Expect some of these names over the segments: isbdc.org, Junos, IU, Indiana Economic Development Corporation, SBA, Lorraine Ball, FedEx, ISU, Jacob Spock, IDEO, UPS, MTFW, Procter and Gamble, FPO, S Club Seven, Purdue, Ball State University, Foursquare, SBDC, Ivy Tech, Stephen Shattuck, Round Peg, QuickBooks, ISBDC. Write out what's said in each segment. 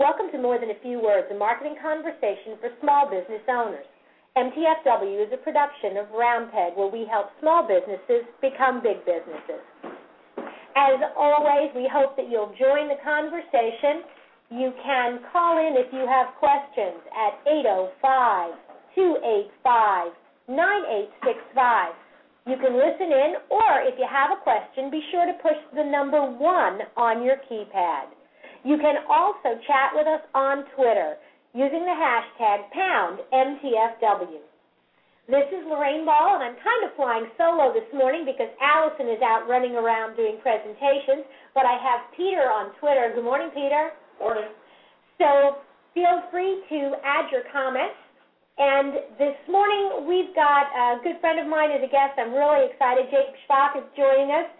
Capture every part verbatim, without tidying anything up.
Welcome to More Than a Few Words, a marketing conversation for small business owners. M T F W is a production of Round Peg, where we help small businesses become big businesses. As always, we hope that you'll join the conversation. You can call in if you have questions at eight oh five, two eight five, nine eight six five. You can listen in, or if you have a question, be sure to push the number one on your keypad. You can also chat with us on Twitter using the hashtag pound M T F W. This is Lorraine Ball, and I'm kind of flying solo this morning because Allison is out running around doing presentations, but I have Peter on Twitter. Good morning, Peter. Morning. So feel free to add your comments. And this morning we've got a good friend of mine as a guest. I'm really excited. Jacob Spock is joining us.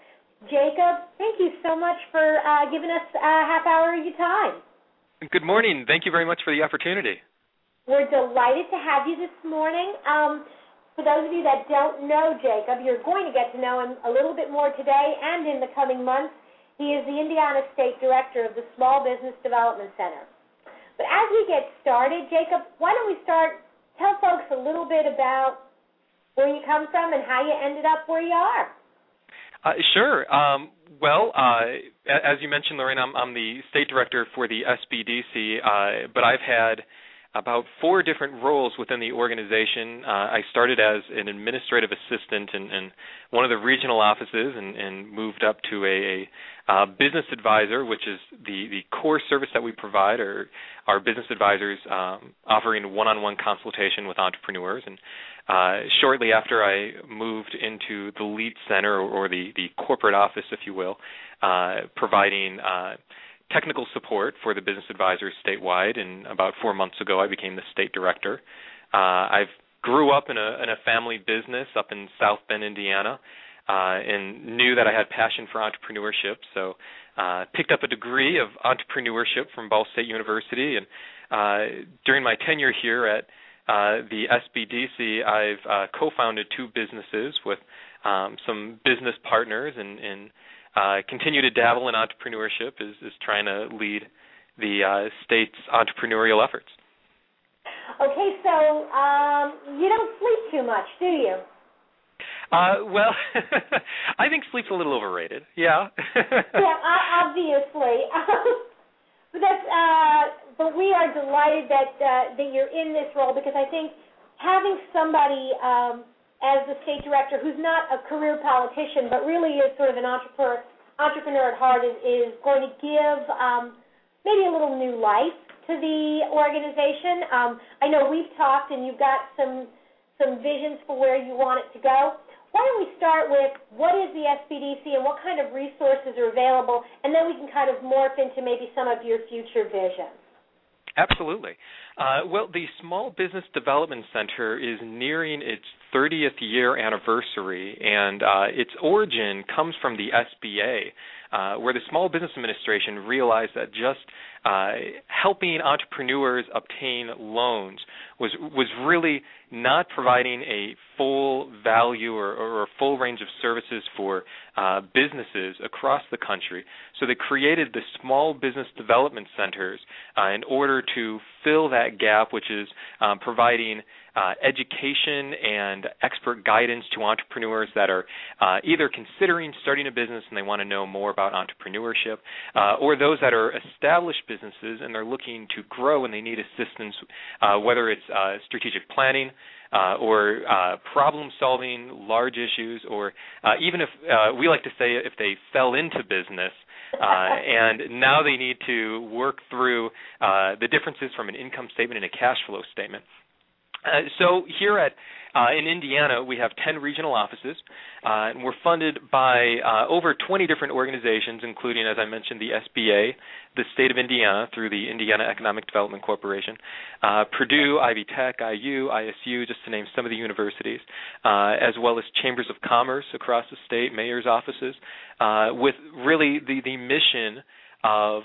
Jacob, thank you so much for uh, giving us a half hour of your time. Good morning. Thank you very much for the opportunity. We're delighted to have you this morning. Um, for those of you that don't know Jacob, you're going to get to know him a little bit more today and in the coming months. He is the Indiana State Director of the Small Business Development Center. But as we get started, Jacob, why don't we start, tell folks a little bit about where you come from and how you ended up where you are. Uh, sure. Um, well, uh, as you mentioned, Lorraine, I'm, I'm the state director for the S B D C, uh, but I've had about four different roles within the organization. Uh, I started as an administrative assistant in, in one of the regional offices and, and moved up to a, a uh, business advisor, which is the, the core service that we provide, or our business advisors um, offering one-on-one consultation with entrepreneurs. And uh, shortly after, I moved into the lead center, or, or the, the corporate office, if you will, uh, providing uh, technical support for the business advisors statewide, and about four months ago I became the state director. Uh, I grew up in a, in a family business up in South Bend, Indiana, uh, and knew that I had passion for entrepreneurship, so I uh, picked up a degree of entrepreneurship from Ball State University, and uh, during my tenure here at uh, the S B D C, I've uh, co-founded two businesses with um, some business partners, and, and Uh, continue to dabble in entrepreneurship, is, is trying to lead the uh, state's entrepreneurial efforts. Okay, so um, you don't sleep too much, do you? Uh, well, I think sleep's a little overrated, yeah. Yeah, obviously. but, that's, uh, but we are delighted that, uh, that you're in this role, because I think having somebody um, – as the state director, who's not a career politician, but really is sort of an entrepreneur, entrepreneur at heart, is, is going to give um, maybe a little new life to the organization. Um, I know we've talked, and you've got some some visions for where you want it to go. Why don't we start with what is the S B D C and what kind of resources are available, and then we can kind of morph into maybe some of your future visions. Absolutely. Uh, well, the Small Business Development Center is nearing its thirtieth year anniversary, and uh, its origin comes from the S B A, uh, where the Small Business Administration realized that just uh, helping entrepreneurs obtain loans was was really not providing a full value or, or a full range of services for uh, businesses across the country. So they created the Small Business Development Centers uh, in order to fill that gap, which is um, providing uh, education and expert guidance to entrepreneurs that are uh, either considering starting a business and they want to know more about entrepreneurship, uh, or those that are established businesses and they're looking to grow and they need assistance, uh, whether it's uh, strategic planning, Uh, or uh, problem-solving large issues, or uh, even if uh, we like to say if they fell into business uh, and now they need to work through uh, the differences from an income statement and a cash flow statement. Uh, so here at uh, in Indiana, we have ten regional offices, uh, and we're funded by uh, over twenty different organizations, including, as I mentioned, the S B A, the state of Indiana through the Indiana Economic Development Corporation, uh, Purdue, Ivy Tech, I U, I S U, just to name some of the universities, uh, as well as chambers of commerce across the state, mayor's offices, uh, with really the, the mission of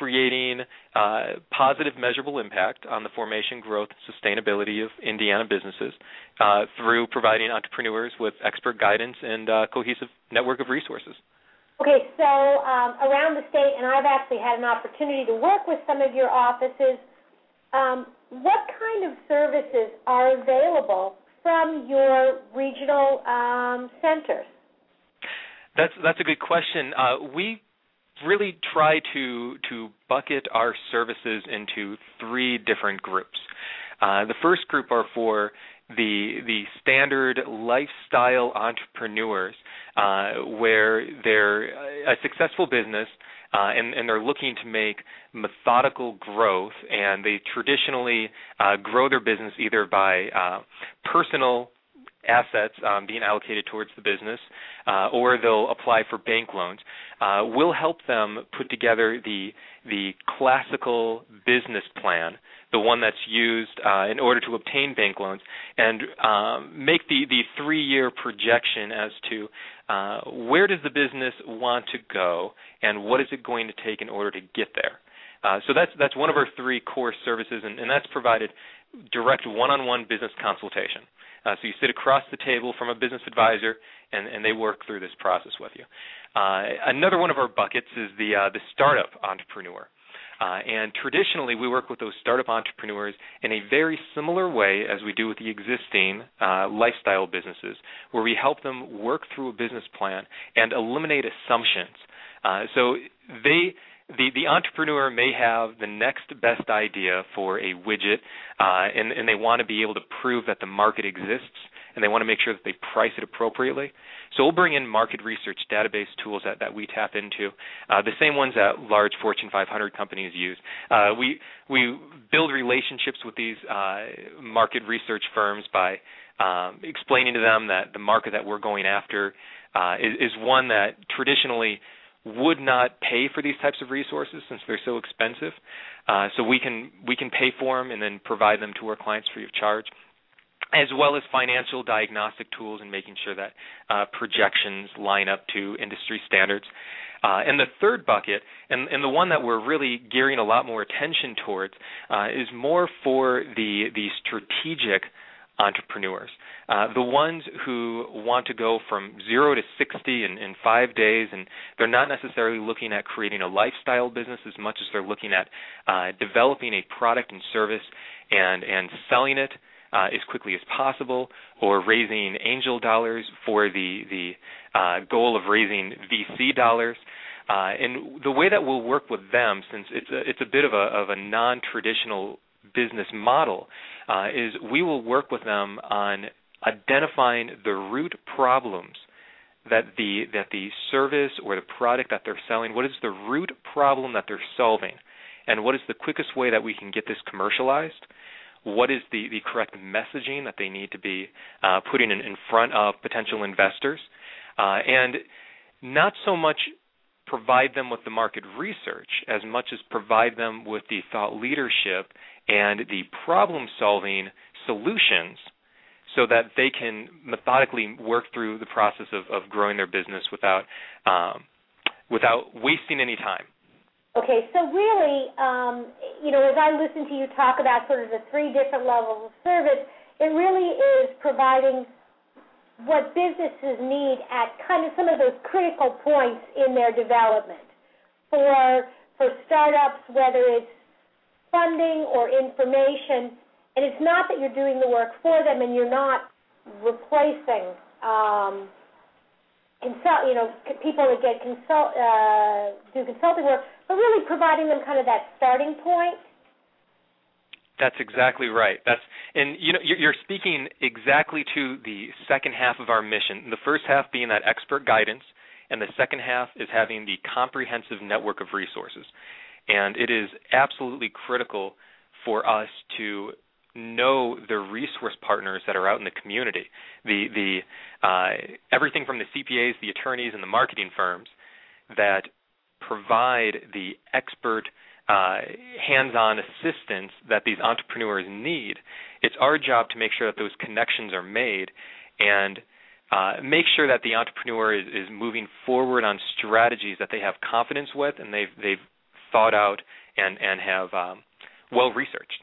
creating uh, positive measurable impact on the formation, growth, and sustainability of Indiana businesses uh, through providing entrepreneurs with expert guidance and a uh, cohesive network of resources. Okay, so um, around the state, and I've actually had an opportunity to work with some of your offices, um, what kind of services are available from your regional um, centers? That's that's a good question. Uh, we really try to to bucket our services into three different groups. Uh, the first group are for the the standard lifestyle entrepreneurs, uh, where they're a successful business uh, and, and they're looking to make methodical growth, and they traditionally uh, grow their business either by uh, personal assets um, being allocated towards the business, uh, or they'll apply for bank loans. Uh, we'll help them put together the the classical business plan, the one that's used uh, in order to obtain bank loans, and um, make the, the three-year projection as to uh, where does the business want to go and what is it going to take in order to get there. Uh, so that's that's one of our three core services, and, and that's provided direct one-on-one business consultation. Uh, so you sit across the table from a business advisor, and, and they work through this process with you. Uh, another one of our buckets is the uh, the startup entrepreneur. Uh, and traditionally, we work with those startup entrepreneurs in a very similar way as we do with the existing uh, lifestyle businesses, where we help them work through a business plan and eliminate assumptions. Uh, so they... The, the entrepreneur may have the next best idea for a widget, uh, and, and they want to be able to prove that the market exists, and they want to make sure that they price it appropriately. So we'll bring in market research database tools that, that we tap into, uh, the same ones that large Fortune five hundred companies use. Uh, we we build relationships with these uh, market research firms by um, explaining to them that the market that we're going after uh, is, is one that traditionally would not pay for these types of resources since they're so expensive. Uh, so we can we can pay for them and then provide them to our clients free of charge, as well as financial diagnostic tools and making sure that uh, projections line up to industry standards. Uh, and the third bucket, and, and the one that we're really gearing a lot more attention towards, uh, is more for the the strategic entrepreneurs, uh, the ones who want to go from zero to sixty in, in five days, and they're not necessarily looking at creating a lifestyle business as much as they're looking at uh, developing a product and service and, and selling it uh, as quickly as possible, or raising angel dollars for the, the uh, goal of raising V C dollars. Uh, and the way that we'll work with them, since it's a, it's a bit of a, of a non-traditional business model, uh, is we will work with them on identifying the root problems that the that the service or the product that they're selling, what is the root problem that they're solving, and what is the quickest way that we can get this commercialized, what is the, the correct messaging that they need to be uh, putting in, in front of potential investors, uh, and not so much provide them with the market research as much as provide them with the thought leadership and the problem-solving solutions so that they can methodically work through the process of, of growing their business without um, without wasting any time. Okay, so really, um, you know, as I listen to you talk about sort of the three different levels of service, it really is providing what businesses need at kind of some of those critical points in their development. For for startups, whether it's funding or information, and it's not that you're doing the work for them and you're not replacing um, consult, you know, people that get consult uh, do consulting work, but really providing them kind of that starting point. That's exactly right. That's and you know you're speaking exactly to the second half of our mission. The first half being that expert guidance, and the second half is having the comprehensive network of resources. And it is absolutely critical for us to know the resource partners that are out in the community. The the uh, everything from the C P As, the attorneys, and the marketing firms that provide the expert Uh, hands-on assistance that these entrepreneurs need. It's our job to make sure that those connections are made and uh, make sure that the entrepreneur is, is moving forward on strategies that they have confidence with and they've, they've thought out and, and have um, well-researched.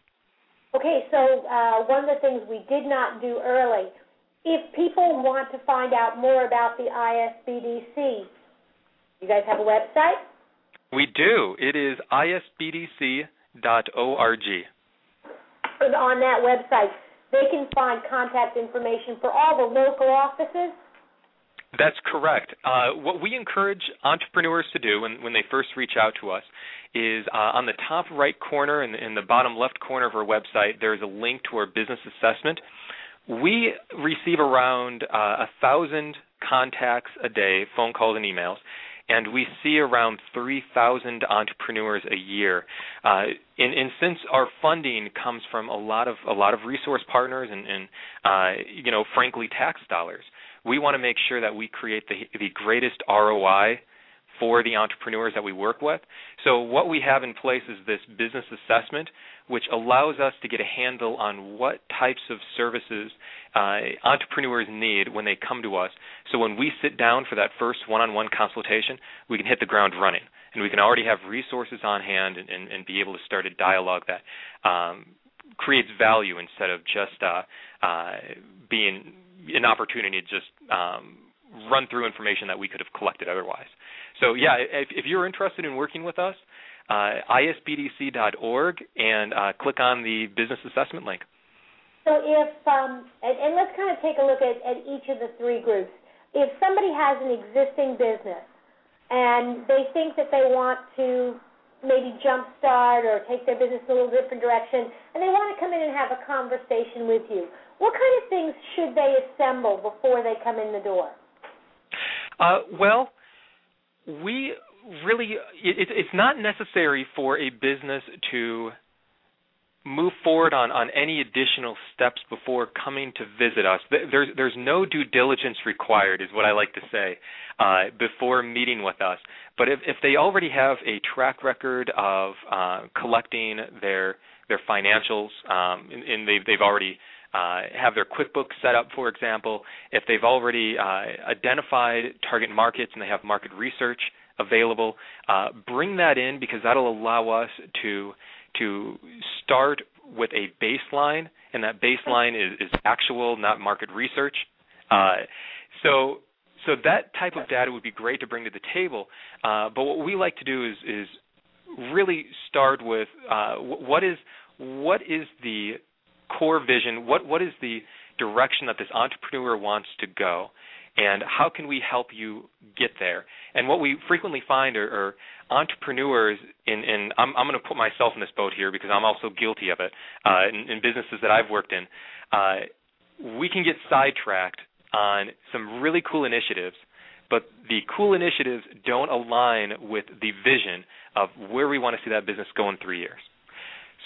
Okay, so uh, one of the things we did not do early, if people want to find out more about the I S B D C, You guys have a website? We do. It is I S B D C dot org. And on that website, they can find contact information for all the local offices? That's correct. Uh, what we encourage entrepreneurs to do when, when they first reach out to us is uh, on the top right corner and in, in the bottom left corner of our website, there is a link to our business assessment. We receive around uh, one thousand contacts a day, phone calls and emails, and we see around three thousand entrepreneurs a year. Uh, and, and since our funding comes from a lot of a lot of resource partners and, and uh, you know, frankly, tax dollars, we want to make sure that we create the, the greatest R O I for the entrepreneurs that we work with. So what we have in place is this business assessment, which allows us to get a handle on what types of services uh, entrepreneurs need when they come to us. So when we sit down for that first one-on-one consultation, we can hit the ground running, and we can already have resources on hand and, and, and be able to start a dialogue that um, creates value instead of just uh, uh, being an opportunity to just um, run through information that we could have collected otherwise. So, yeah, if, if you're interested in working with us, uh, I S B D C dot org, and uh, click on the business assessment link. So if um, – and, and let's kind of take a look at, at each of the three groups. If somebody has an existing business and they think that they want to maybe jumpstart or take their business a little different direction, and they want to come in and have a conversation with you, what kind of things should they assemble before they come in the door? Uh, well, we really it, – it's not necessary for a business to move forward on, on any additional steps before coming to visit us. There's, there's no due diligence required is what I like to say uh, before meeting with us. But if, if they already have a track record of uh, collecting their their financials um, and, and they've, they've already – Uh, have their QuickBooks set up, for example, if they've already uh, identified target markets and they have market research available, uh, bring that in, because that'll allow us to to start with a baseline, and that baseline is, is actual, not market research. Uh, so so that type of data would be great to bring to the table. Uh, but what we like to do is, is really start with uh, what is what is the core vision, what, what is the direction that this entrepreneur wants to go, and how can we help you get there? And what we frequently find are, are entrepreneurs, in, in I'm, I'm going to put myself in this boat here because I'm also guilty of it, uh, in, in businesses that I've worked in, uh, we can get sidetracked on some really cool initiatives, but the cool initiatives don't align with the vision of where we want to see that business go in three years.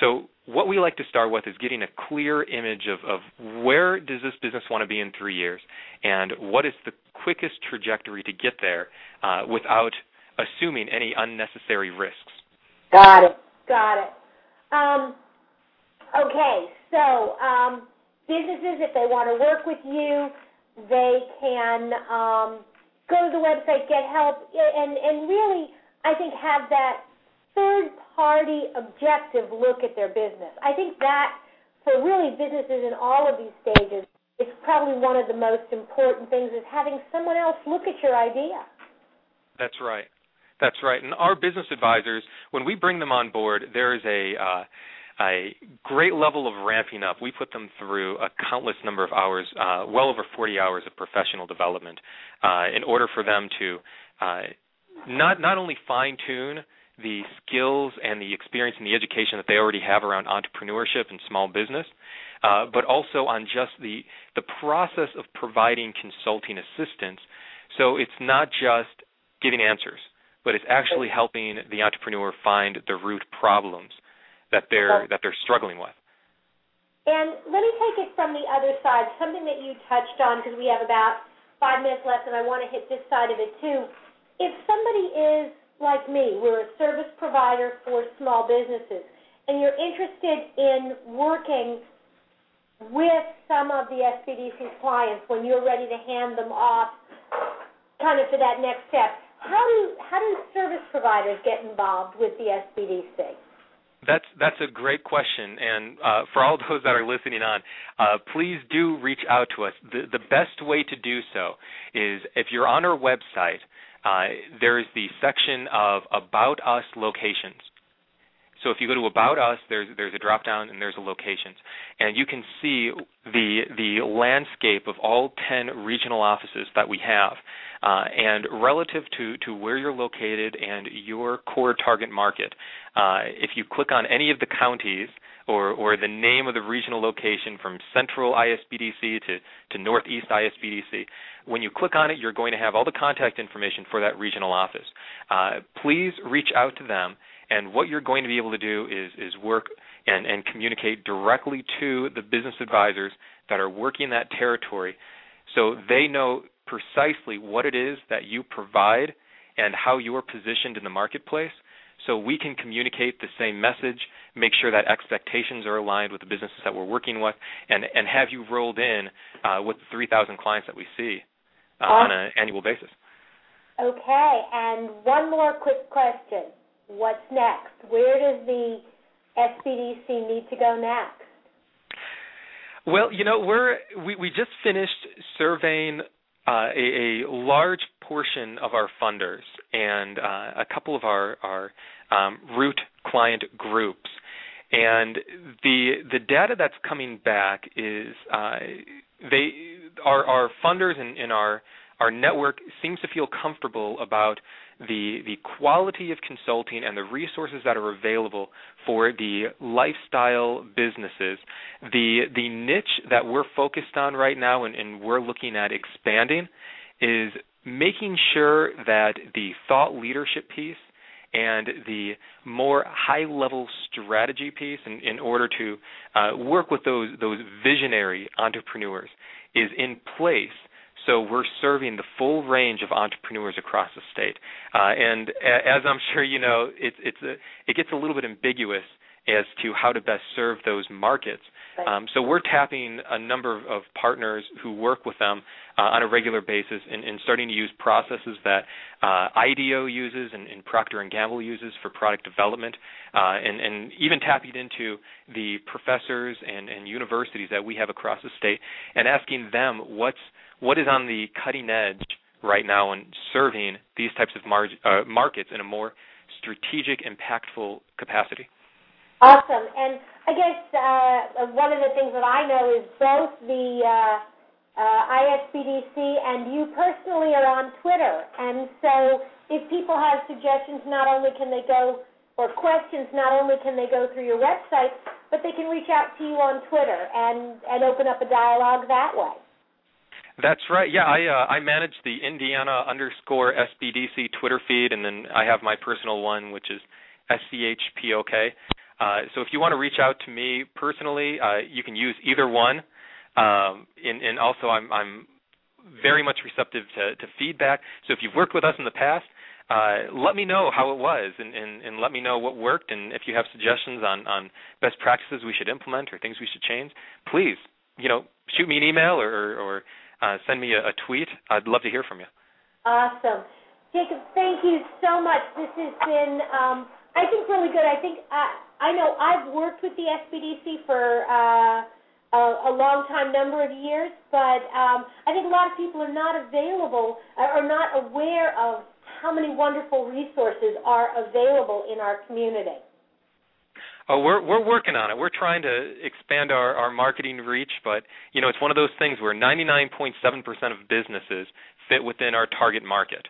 So what we like to start with is getting a clear image of, of where does this business want to be in three years, and what is the quickest trajectory to get there uh, without assuming any unnecessary risks. Got it. Got it. Um, okay. So um, businesses, if they want to work with you, they can um, go to the website, get help, and, and really, I think, have that third-party objective look at their business. I think that for really businesses in all of these stages, it's probably one of the most important things is having someone else look at your idea. That's right. That's right. And our business advisors, when we bring them on board, there is a uh, a great level of ramping up. We put them through a countless number of hours, uh, well over forty hours of professional development uh, in order for them to uh, not not only fine-tune the skills and the experience and the education that they already have around entrepreneurship and small business, uh, but also on just the the process of providing consulting assistance. So it's not just giving answers, but it's actually helping the entrepreneur find the root problems that they're that they're struggling with. And let me take it from the other side, something that you touched on, because we have about five minutes left, and I want to hit this side of it too. If somebody is like me, we're a service provider for small businesses, and you're interested in working with some of the S B D C clients when you're ready to hand them off kind of to that next step, how do how do service providers get involved with the S B D C? That's that's a great question, and uh, for all those that are listening on, uh, please do reach out to us. The, the best way to do so is if you're on our website, uh, there is the section of About Us locations. So if you go to About Us, there's there's a drop down and there's a locations, and you can see the the landscape of all ten regional offices that we have, uh, and relative to to where you're located and your core target market. Uh, if you click on any of the counties or or the name of the regional location from Central I S B D C to to Northeast I S B D C, when you click on it, you're going to have all the contact information for that regional office. Uh, please reach out to them. And what you're going to be able to do is, is work and, and communicate directly to the business advisors that are working that territory, so they know precisely what it is that you provide and how you are positioned in the marketplace, so we can communicate the same message, make sure that expectations are aligned with the businesses that we're working with, and, and have you rolled in uh, with the three thousand clients that we see uh, on an annual basis. Okay, and one more quick question. What's next? Where does the S B D C need to go next? Well, you know, we're, we we just finished surveying uh, a, a large portion of our funders and uh, a couple of our our um, root client groups, and the the data that's coming back is uh, they our our funders and in, in our our network seems to feel comfortable about the the quality of consulting and the resources that are available for the lifestyle businesses. The the niche that we're focused on right now and, and we're looking at expanding is making sure that the thought leadership piece and the more high-level strategy piece in, in order to uh, work with those, those visionary entrepreneurs is in place. So we're serving the full range of entrepreneurs across the state. Uh, and as I'm sure you know, it, it's a, it gets a little bit ambiguous as to how to best serve those markets. Right. Um, so we're tapping a number of partners who work with them uh, on a regular basis and, and starting to use processes that uh, IDEO uses and, and Procter and Gamble uses for product development, uh, and, and even tapping into the professors and, and universities that we have across the state and asking them what's what is on the cutting edge right now in serving these types of mar- uh, markets in a more strategic, impactful capacity. Awesome. And I guess uh, one of the things that I know is both the uh, uh, I S B D C and you personally are on Twitter. And so if people have suggestions, not only can they go, or questions, not only can they go through your website, but they can reach out to you on Twitter and, and open up a dialogue that way. That's right. Yeah, I uh, I manage the Indiana underscore S B D C Twitter feed, and then I have my personal one, which is S C H P O K. Uh, so if you want to reach out to me personally, uh, you can use either one. Um, and, and also, I'm I'm very much receptive to, to feedback. So if you've worked with us in the past, uh, let me know how it was, and, and, and let me know what worked, and if you have suggestions on, on best practices we should implement or things we should change, please, you know, shoot me an email or or Uh, send me a, a tweet. I'd love to hear from you. Awesome. Jacob, thank you so much. This has been, um, I think, really good. I think uh, I know I've worked with the S B D C for uh, a, a long time, number of years, but um, I think a lot of people are not available, are not aware of how many wonderful resources are available in our community. Oh, we're we're working on it. We're trying to expand our, our marketing reach, but you know, it's one of those things where ninety-nine point seven percent of businesses fit within our target market.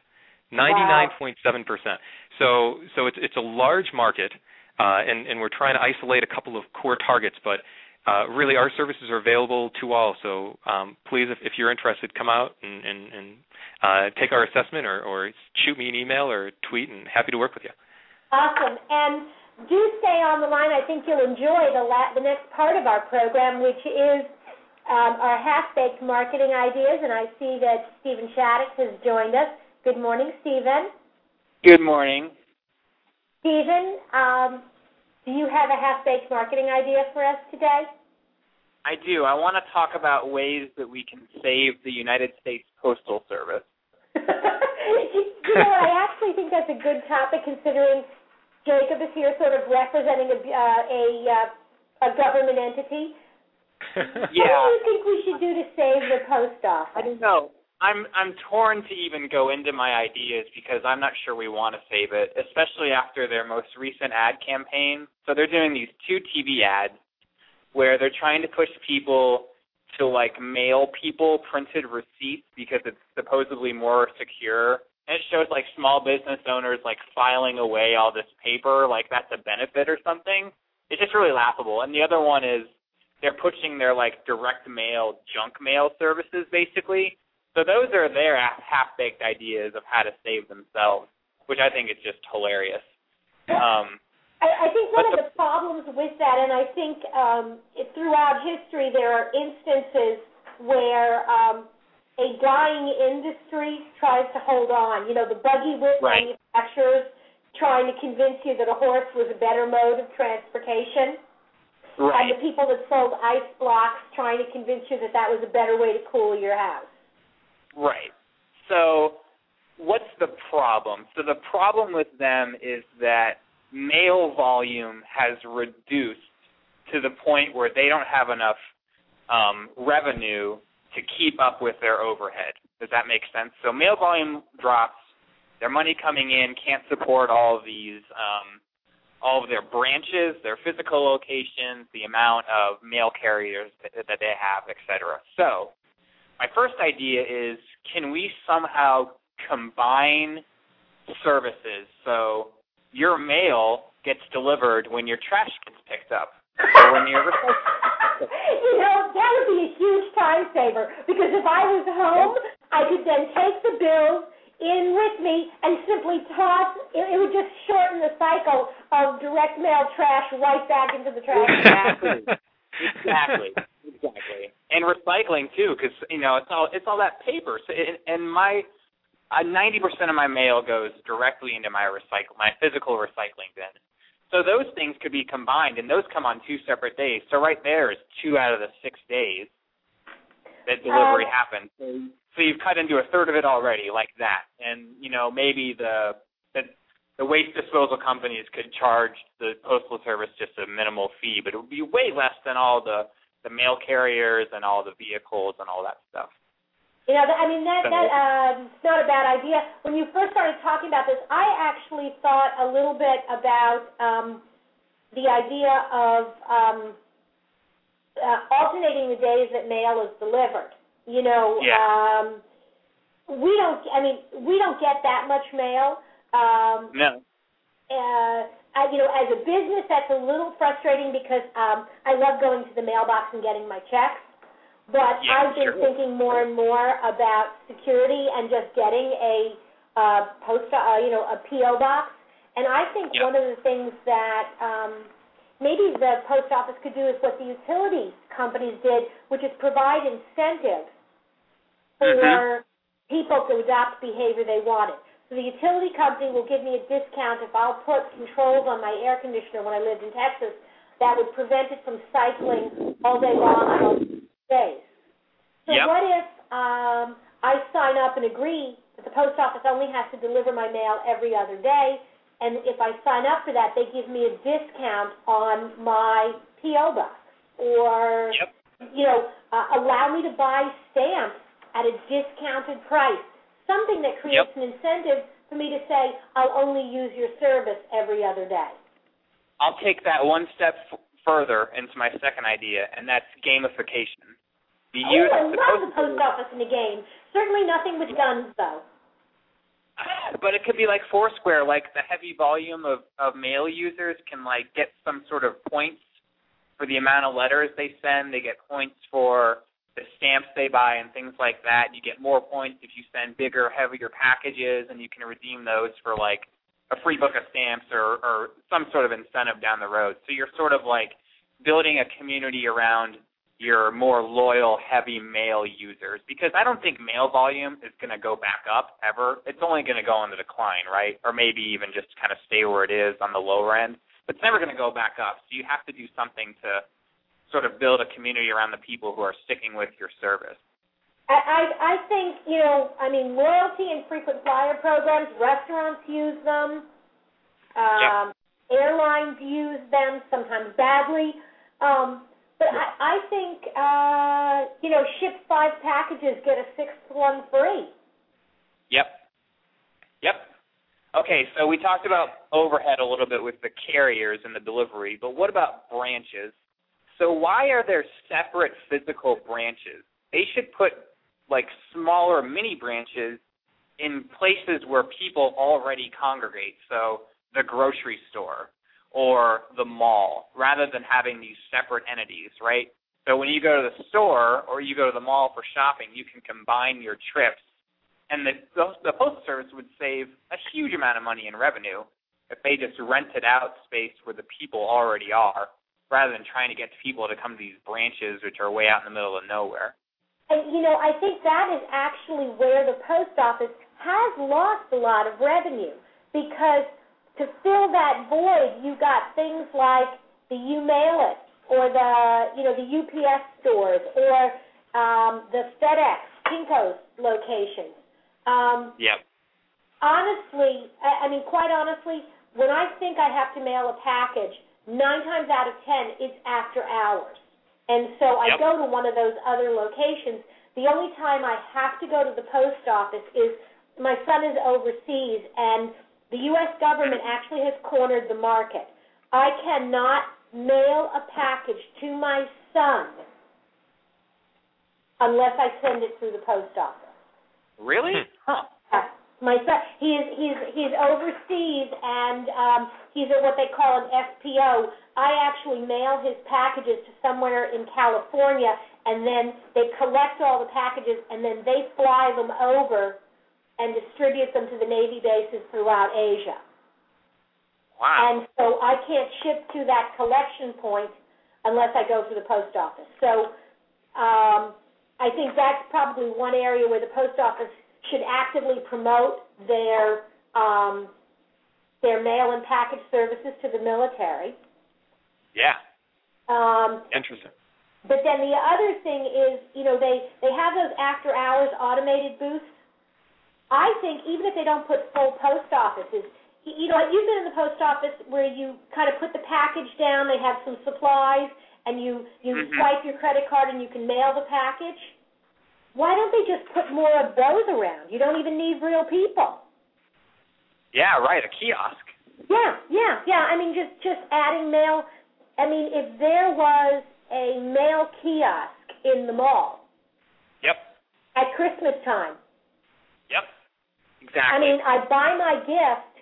ninety-nine point seven percent. So so it's it's a large market, uh, and and we're trying to isolate a couple of core targets, but uh, really our services are available to all. So um, please, if, if you're interested, come out and and, and uh, take our assessment, or, or shoot me an email or tweet, and happy to work with you. Awesome. And do stay on the line. I think you'll enjoy the, la- the next part of our program, which is um, our half-baked marketing ideas, and I see that Stephen Shattuck has joined us. Good morning, Stephen. Good morning. Stephen, um, do you have a half-baked marketing idea for us today? I do. I want to talk about ways that we can save the United States Postal Service. You know, I actually think that's a good topic, considering Jacob is here sort of representing a, uh, a, uh, a government entity. Yeah. What do you think we should do to save the post office? I don't know. I'm I'm torn to even go into my ideas because I'm not sure we want to save it, especially after their most recent ad campaign. So they're doing these two T V ads where they're trying to push people to, like, mail people printed receipts because it's supposedly more secure. And it shows, like, small business owners, like, filing away all this paper, like that's a benefit or something. It's just really laughable. And the other one is they're pushing their, like, direct mail, junk mail services, basically. So those are their half-baked ideas of how to save themselves, which I think is just hilarious. Um, I, I think one of the, the problems with that, and I think um, it, throughout history there are instances where um, a dying industry tries to hold on. You know, the buggy whip right. manufacturers trying to convince you that a horse was a better mode of transportation. Right. And the people that sold ice blocks trying to convince you that that was a better way to cool your house. Right. So what's the problem? So the problem with them is that mail volume has reduced to the point where they don't have enough um, revenue to keep up with their overhead. Does that make sense? So mail volume drops. Their money coming in can't support all of these, um, all of their branches, their physical locations, the amount of mail carriers that, that they have, et cetera. So my first idea is, can we somehow combine services so your mail gets delivered when your trash gets picked up or when your recycling gets picked up? You know, that would be a huge time saver, because if I was home, I could then take the bills in with me and simply toss. It, it would just shorten the cycle of direct mail trash right back into the trash. Exactly. Exactly. Exactly. And recycling, too, because, you know, it's all it's all that paper. So it, and my uh, ninety percent of my mail goes directly into my recycle, my physical recycling bin. So those things could be combined, and those come on two separate days. So right there is two out of the six days that delivery um, happens. So, so you've cut into a third of it already, like that. And, you know, maybe the, the the waste disposal companies could charge the Postal Service just a minimal fee, but it would be way less than all the the mail carriers and all the vehicles and all that stuff. You know, I mean, that's that, uh, not a bad idea. When you first started talking about this, I actually thought a little bit about um, the idea of um, uh, alternating the days that mail is delivered. You know, yeah. um, we don't, I mean, we don't get that much mail. Um, no. Uh, I, you know, as a business, that's a little frustrating because um, I love going to the mailbox and getting my checks. But yeah, I've been sure. thinking more and more about security and just getting a uh, post, uh, you know, a P O box. And I think yeah. one of the things that um, maybe the post office could do is what the utility companies did, which is provide incentives for mm-hmm. people to adopt behavior they wanted. So the utility company will give me a discount if I'll put controls on my air conditioner when I lived in Texas that would prevent it from cycling all day long on all days. So yep. what if um, I sign up and agree that the post office only has to deliver my mail every other day, and if I sign up for that, they give me a discount on my P O box, or yep. you know, uh, allow me to buy stamps at a discounted price. Something that creates yep. an incentive for me to say, I'll only use your service every other day. I'll take that one step f- further into my second idea, and that's gamification. The oh, use I love the post office in the game. Certainly nothing with guns, though. But it could be like Foursquare, like the heavy volume of, of mail users can, like, get some sort of points for the amount of letters they send. They get points for the stamps they buy and things like that. You get more points if you send bigger, heavier packages, and you can redeem those for, like, a free book of stamps or, or some sort of incentive down the road. So you're sort of, like, building a community around your more loyal, heavy mail users, because I don't think mail volume is going to go back up ever. It's only going to go on the decline, right, or maybe even just kind of stay where it is on the lower end. But it's never going to go back up, so you have to do something to sort of build a community around the people who are sticking with your service. I, I, I think, you know, I mean, loyalty and frequent flyer programs, restaurants use them, um, yeah. airlines use them, sometimes badly. Um, But yeah. I, I think, uh, you know, ship five packages, get a sixth one free. Yep. Yep. Okay, so we talked about overhead a little bit with the carriers and the delivery, but what about branches? So why are there separate physical branches? They should put, like, smaller mini branches in places where people already congregate, so the grocery store or the mall, rather than having these separate entities, right? So when you go to the store or you go to the mall for shopping, you can combine your trips, and the, the Postal Service would save a huge amount of money in revenue if they just rented out space where the people already are, rather than trying to get people to come to these branches, which are way out in the middle of nowhere. And, you know, I think that is actually where the post office has lost a lot of revenue, because to fill that void, you got things like the U-Mail It or the, you know, the U P S stores or um, the FedEx, Kinko's locations. Um, yep. Honestly, I, I mean, quite honestly, when I think I have to mail a package, nine times out of ten, it's after hours. And so I yep. go to one of those other locations. The only time I have to go to the post office is my son is overseas, and the U S government actually has cornered the market. I cannot mail a package to my son unless I send it through the post office. Really? Huh. My son, he's he's he's overseas, and um, he's at what they call an F P O. I actually mail his packages to somewhere in California, and then they collect all the packages, and then they fly them over and distribute them to the Navy bases throughout Asia. Wow. And so I can't ship to that collection point unless I go to the post office. So um, I think that's probably one area where the post office should actively promote their um, their mail and package services to the military. Yeah. Um, Interesting. But then the other thing is, you know, they, they have those after hours automated booths. I think even if they don't put full post offices, you know, you've been in the post office where you kind of put the package down, they have some supplies, and you, you mm-hmm. swipe your credit card and you can mail the package. Why don't they just put more of those around? You don't even need real people. Yeah, right, a kiosk. Yeah, yeah, yeah. I mean, just, just adding mail. I mean, if there was a mail kiosk in the mall. Yep. At Christmas time. Yep, exactly. I mean, I buy my gift,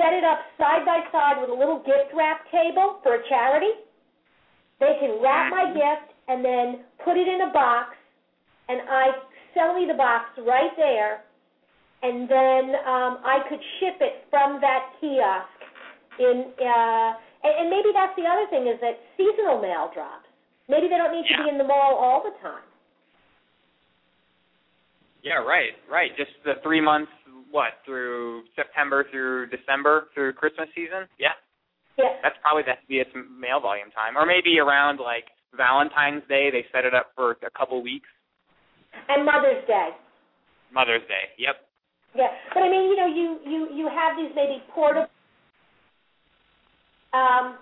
set it up side by side with a little gift wrap table for a charity. They can wrap my gift and then put it in a box, and I sell me the box right there, and then um, I could ship it from that kiosk. In uh, and, and maybe that's the other thing, is that seasonal mail drops. Maybe they don't need yeah. to be in the mall all the time. Yeah, right, right. Just the three months, what, through September through December, through Christmas season? Yeah. Yeah. That's probably the heaviest mail volume time. Or maybe around, like, Valentine's Day, they set it up for a couple weeks. And Mother's Day. Mother's Day, yep. Yeah, but I mean, you know, you, you, you have these maybe portable. Um,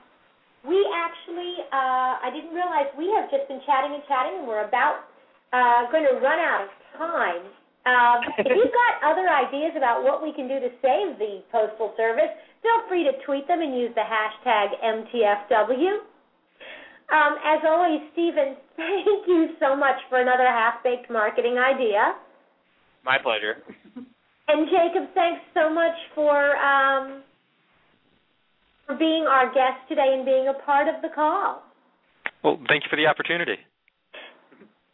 we actually, uh, I didn't realize we have just been chatting and chatting, and we're about uh, going to run out of time. Um, if you've got other ideas about what we can do to save the Postal Service, feel free to tweet them and use the hashtag M T F W. Um, as always, Stephen, thank you so much for another half-baked marketing idea. My pleasure. And Jacob, thanks so much for um, for being our guest today and being a part of the call. Well, thank you for the opportunity.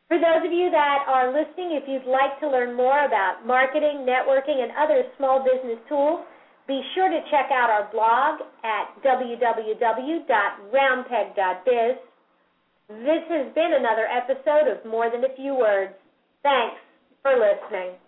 For those of you that are listening, if you'd like to learn more about marketing, networking, and other small business tools, be sure to check out our blog at w w w dot round peg dot biz. This has been another episode of More Than a Few Words. Thanks for listening.